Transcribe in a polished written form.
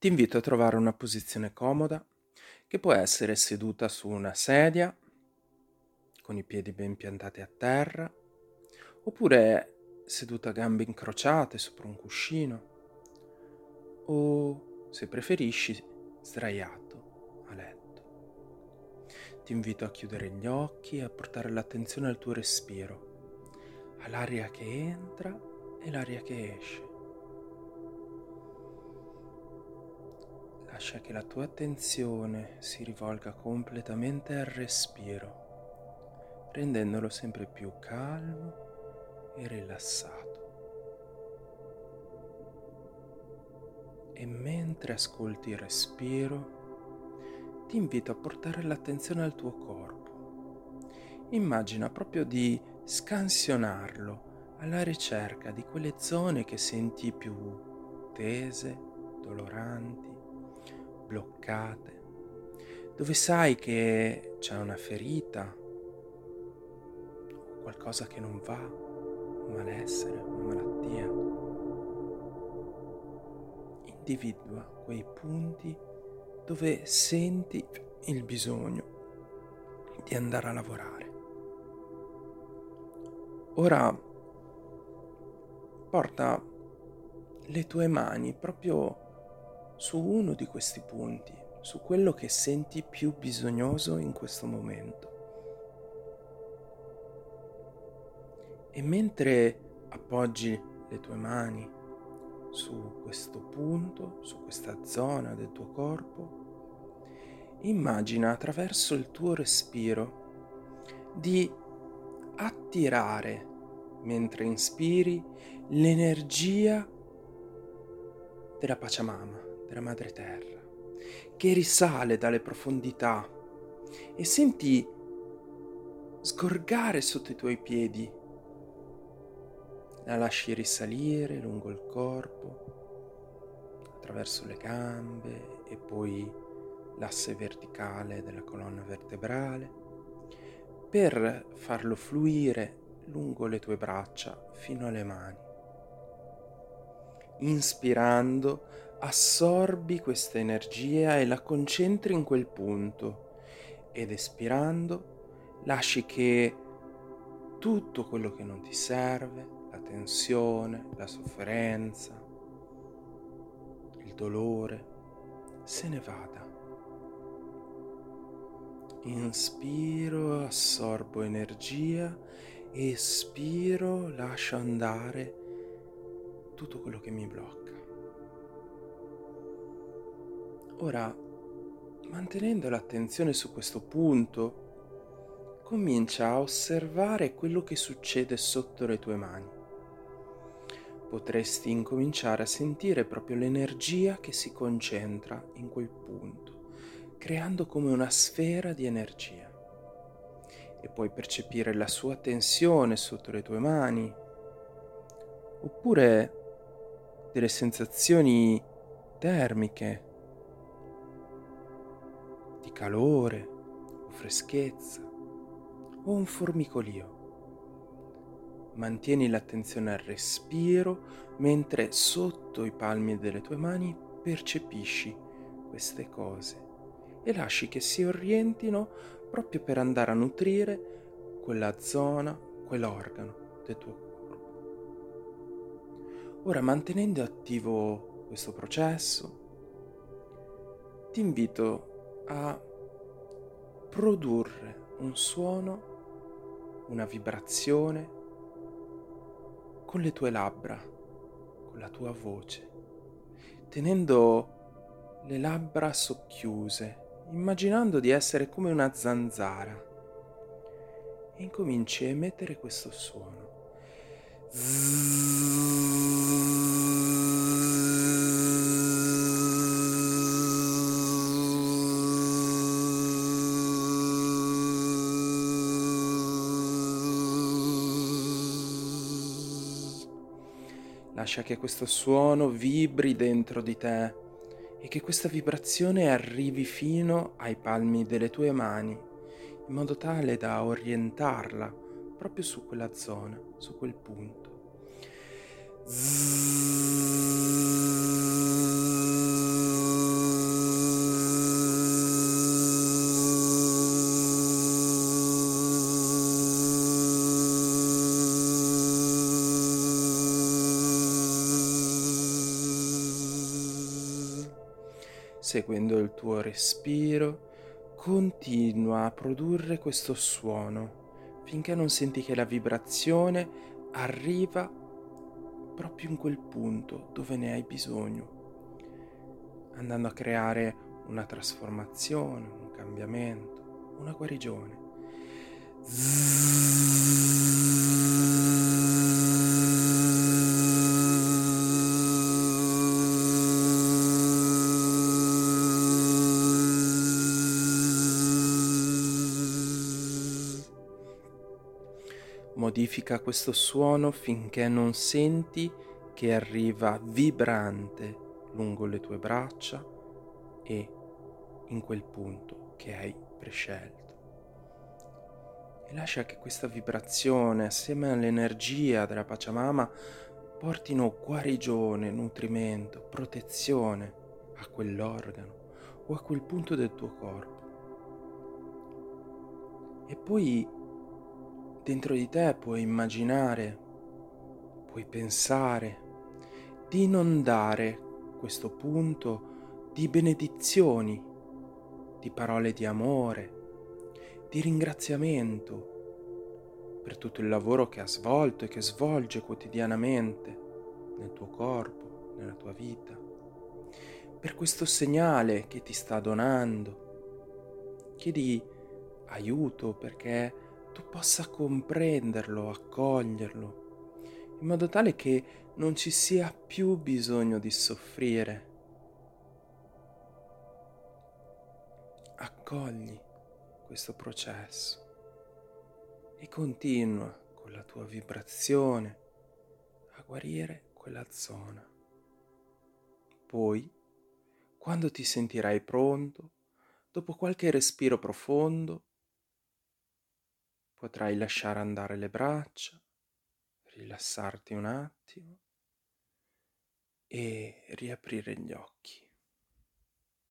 Ti invito a trovare una posizione comoda che può essere seduta su una sedia con i piedi ben piantati a terra oppure seduta a gambe incrociate sopra un cuscino o, se preferisci, sdraiato a letto. Ti invito a chiudere gli occhi e a portare l'attenzione al tuo respiro, all'aria che entra e l'aria che esce. Lascia che la tua attenzione si rivolga completamente al respiro, rendendolo sempre più calmo e rilassato. E mentre ascolti il respiro, ti invito a portare l'attenzione al tuo corpo. Immagina proprio di scansionarlo alla ricerca di quelle zone che senti più tese, doloranti, bloccate, dove sai che c'è una ferita, qualcosa che non va, un malessere, una malattia. Individua quei punti dove senti il bisogno di andare a lavorare. Ora porta le tue mani proprio su uno di questi punti, su quello che senti più bisognoso in questo momento. E mentre appoggi le tue mani su questo punto, su questa zona del tuo corpo, immagina attraverso il tuo respiro di attirare, mentre inspiri, l'energia della Pachamama, della Madre Terra, che risale dalle profondità, e senti sgorgare sotto i tuoi piedi. La lasci risalire lungo il corpo, attraverso le gambe e poi l'asse verticale della colonna vertebrale, per farlo fluire lungo le tue braccia fino alle mani. Inspirando, assorbi questa energia e la concentri in quel punto, ed espirando lasci che tutto quello che non ti serve, la tensione, la sofferenza, il dolore, se ne vada. Inspiro, assorbo energia, espiro, lascio andare tutto quello che mi blocca. Ora, mantenendo l'attenzione su questo punto, comincia a osservare quello che succede sotto le tue mani. Potresti incominciare a sentire proprio l'energia che si concentra in quel punto, creando come una sfera di energia. E puoi percepire la sua tensione sotto le tue mani, oppure delle sensazioni termiche, di calore o freschezza, o un formicolio. Mantieni l'attenzione al respiro mentre sotto i palmi delle tue mani percepisci queste cose e lasci che si orientino proprio per andare a nutrire quella zona, quell'organo del tuo corpo. Ora, mantenendo attivo questo processo, ti invito a produrre un suono, una vibrazione con le tue labbra, con la tua voce, tenendo le labbra socchiuse, immaginando di essere come una zanzara, e incominci a emettere questo suono. Lascia che questo suono vibri dentro di te e che questa vibrazione arrivi fino ai palmi delle tue mani, in modo tale da orientarla proprio su quella zona, su quel punto. seguendo il tuo respiro, continua a produrre questo suono finché non senti che la vibrazione arriva proprio in quel punto dove ne hai bisogno, andando a creare una trasformazione, un cambiamento, una guarigione. Modifica questo suono finché non senti che arriva vibrante lungo le tue braccia e in quel punto che hai prescelto. E lascia che questa vibrazione, assieme all'energia della Pachamama, portino guarigione, nutrimento, protezione a quell'organo o a quel punto del tuo corpo. E poi dentro di te puoi immaginare, puoi pensare di inondare questo punto di benedizioni, di parole di amore, di ringraziamento per tutto il lavoro che ha svolto e che svolge quotidianamente nel tuo corpo, nella tua vita, per questo segnale che ti sta donando. Chiedi aiuto perché tu possa comprenderlo, accoglierlo, in modo tale che non ci sia più bisogno di soffrire. Accogli questo processo e continua con la tua vibrazione a guarire quella zona. Poi, quando ti sentirai pronto, dopo qualche respiro profondo, potrai lasciare andare le braccia, rilassarti un attimo e riaprire gli occhi.